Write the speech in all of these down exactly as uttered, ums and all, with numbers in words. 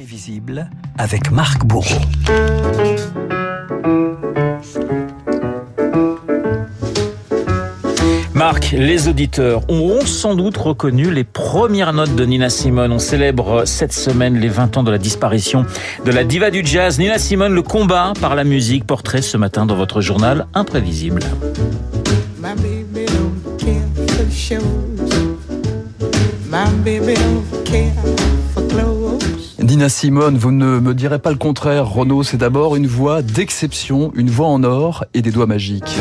Imprévisible avec Marc Bourreau. Marc, les auditeurs auront sans doute reconnu les premières notes de Nina Simone. On célèbre cette semaine les vingt ans de la disparition de la diva du jazz. Nina Simone, le combat par la musique, portrait ce matin dans votre journal imprévisible. My baby don't care for shows. My baby don't care. Nina Simone, vous ne me direz pas le contraire, Renaud, c'est d'abord une voix d'exception, une voix en or et des doigts magiques.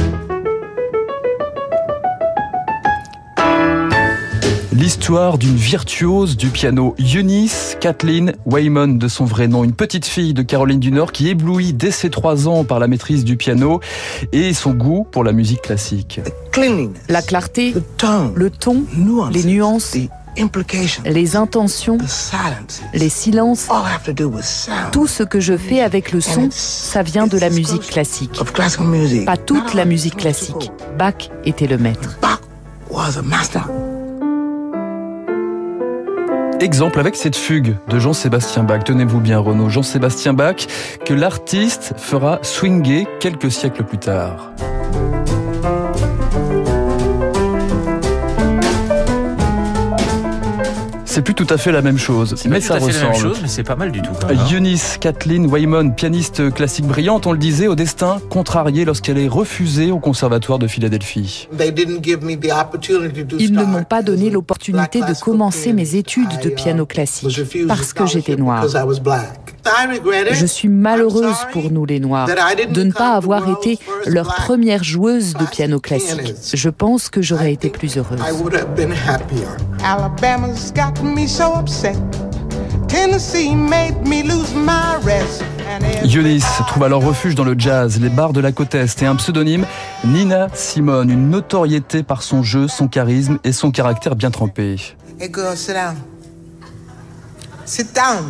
L'histoire d'une virtuose du piano, Eunice Kathleen Waymon, de son vrai nom, une petite fille de Caroline du Nord qui éblouit dès ses trois ans par la maîtrise du piano et son goût pour la musique classique. La clarté, le ton, le ton nuance, les nuances, les intentions, les silences, tout ce que je fais avec le son, ça vient de la musique classique. Pas toute la musique classique. Bach était le maître. Exemple avec cette fugue de Jean-Sébastien Bach. Tenez-vous bien, Renaud. Jean-Sébastien Bach, que l'artiste fera swinguer quelques siècles plus tard. C'est plus tout à fait la même chose, c'est mais ça ressemble. C'est pas tout à fait la même chose, mais c'est pas mal du tout. Alors. Eunice Kathleen Waymon, pianiste classique brillante, on le disait, au destin contrarié lorsqu'elle est refusée au conservatoire de Philadelphie. Ils ne m'ont pas donné l'opportunité de commencer mes études de piano classique parce que j'étais noire. Je suis malheureuse pour nous les Noirs de ne pas avoir été leur première joueuse de piano classique. Je pense que j'aurais été plus heureuse. Eunice trouve alors refuge dans le jazz, les bars de la côte Est et un pseudonyme, Nina Simone, une notoriété par son jeu, son charisme et son caractère bien trempé. Hey girl, sit down. Sit down.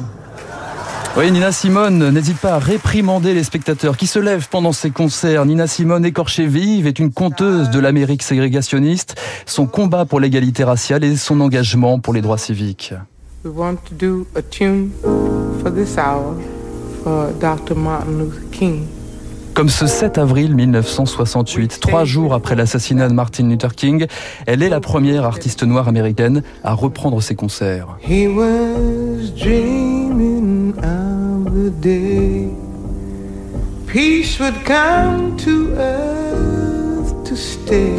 Oui, Nina Simone n'hésite pas à réprimander les spectateurs qui se lèvent pendant ses concerts. Nina Simone, écorchée vive, est une conteuse de l'Amérique ségrégationniste, son combat pour l'égalité raciale et son engagement pour les droits civiques. We want to do a tune for this hour for Doctor Martin Luther King. Comme ce sept avril mille neuf cent soixante-huit, trois jours après l'assassinat de Martin Luther King, elle est la première artiste noire américaine à reprendre ses concerts. He was dreaming of the day peace would come to earth to stay.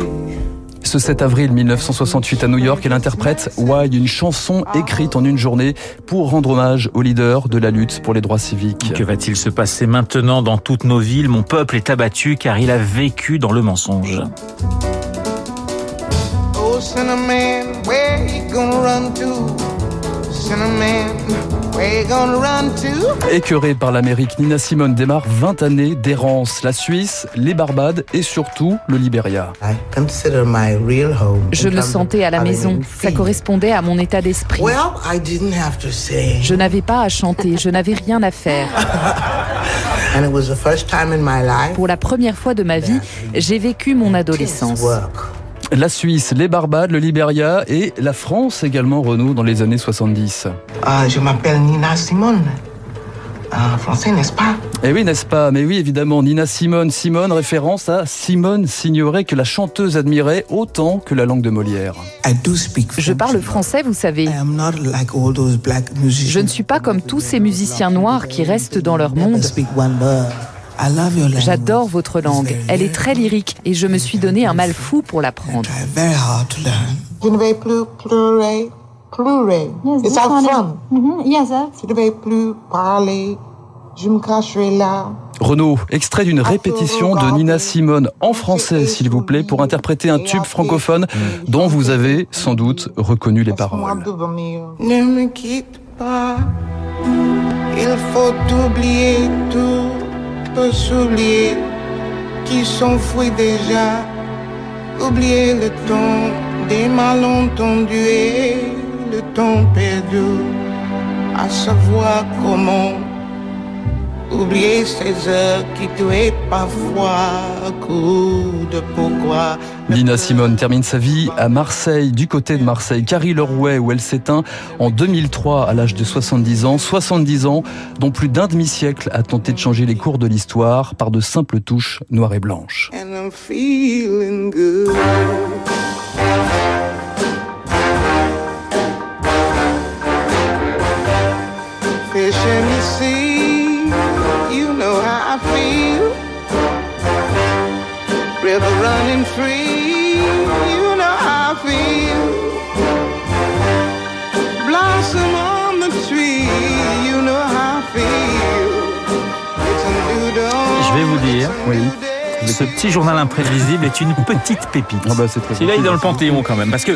Ce sept avril mille neuf cent soixante-huit à New York, elle interprète Why, une chanson écrite en une journée pour rendre hommage aux leaders de la lutte pour les droits civiques. Que va-t-il se passer maintenant dans toutes nos villes ? Mon peuple est abattu car il a vécu dans le mensonge. Oh, cinnamon, where you gonna run to? Cinnamon. Écœurée par l'Amérique, Nina Simone démarre vingt années d'errance. La Suisse, les Barbades et surtout le Libéria. Je me sentais à la maison. Ça correspondait à mon état d'esprit. Je n'avais pas à chanter. Je n'avais rien à faire. Pour la première fois de ma vie, j'ai vécu mon adolescence. La Suisse, les Barbades, le Libéria et la France également, Renaud, dans les années soixante-dix. Euh, je m'appelle Nina Simone. Euh, français, n'est-ce pas ? Eh oui, n'est-ce pas ? Mais oui, évidemment, Nina Simone. Simone, référence à Simone Signoret, que la chanteuse admirait autant que la langue de Molière. Je parle français, vous savez. Je ne suis pas comme tous ces musiciens noirs qui restent dans leur monde. J'adore votre langue, elle est très lyrique et je me suis donné un mal fou pour l'apprendre. Je ne vais plus pleurer, pleurer. C'est ça le fun. Je ne vais plus parler, je me cacherai là. Renaud, extrait d'une répétition de Nina Simone en français, s'il vous plaît, pour interpréter un tube francophone dont vous avez sans doute reconnu les paroles. Ne me quitte pas, il faut oublier tout. Souliers qui s'enfuient déjà, oubliez le temps des malentendus et le temps perdu à savoir comment oublier ces heures qui tuaient parfois à coup de pourquoi. Nina Simone termine sa vie à Marseille, du côté de Marseille, Carry-le-Rouet, où elle s'éteint en deux mille trois à l'âge de soixante-dix ans. soixante-dix ans dont plus d'un demi-siècle a tenté de changer les cours de l'histoire par de simples touches noires et blanches. And I'm feeling good. Fish in the sea, you know how I feel. River running free, you know how I feel. Blossom on the tree, you know how I feel. It's a new dawn. Je vais vous dire, oui. Ce petit journal imprévisible est une petite pépite. Ah bah c'est très Celui-là, il est dans le panthéon quand même, parce que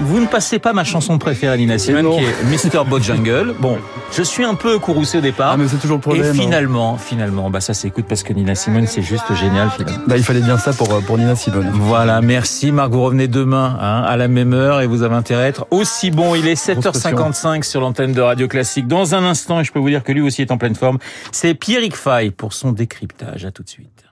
vous ne passez pas ma chanson préférée, Nina Simone, qui est Mister Bojungle. Bon, je suis un peu courroucé au départ. Ah, mais c'est toujours le problème. Et finalement, hein. finalement, bah ça s'écoute parce que Nina Simone, c'est juste génial. Bah, il fallait bien ça pour, pour Nina Simone. Voilà, merci Marc. Vous revenez demain, hein, à la même heure, et vous avez intérêt à être aussi bon. Il est sept heures cinquante-cinq sur l'antenne de Radio Classique. Dans un instant, et je peux vous dire que lui aussi est en pleine forme, c'est Pierrick Fay pour son décryptage. À tout de suite.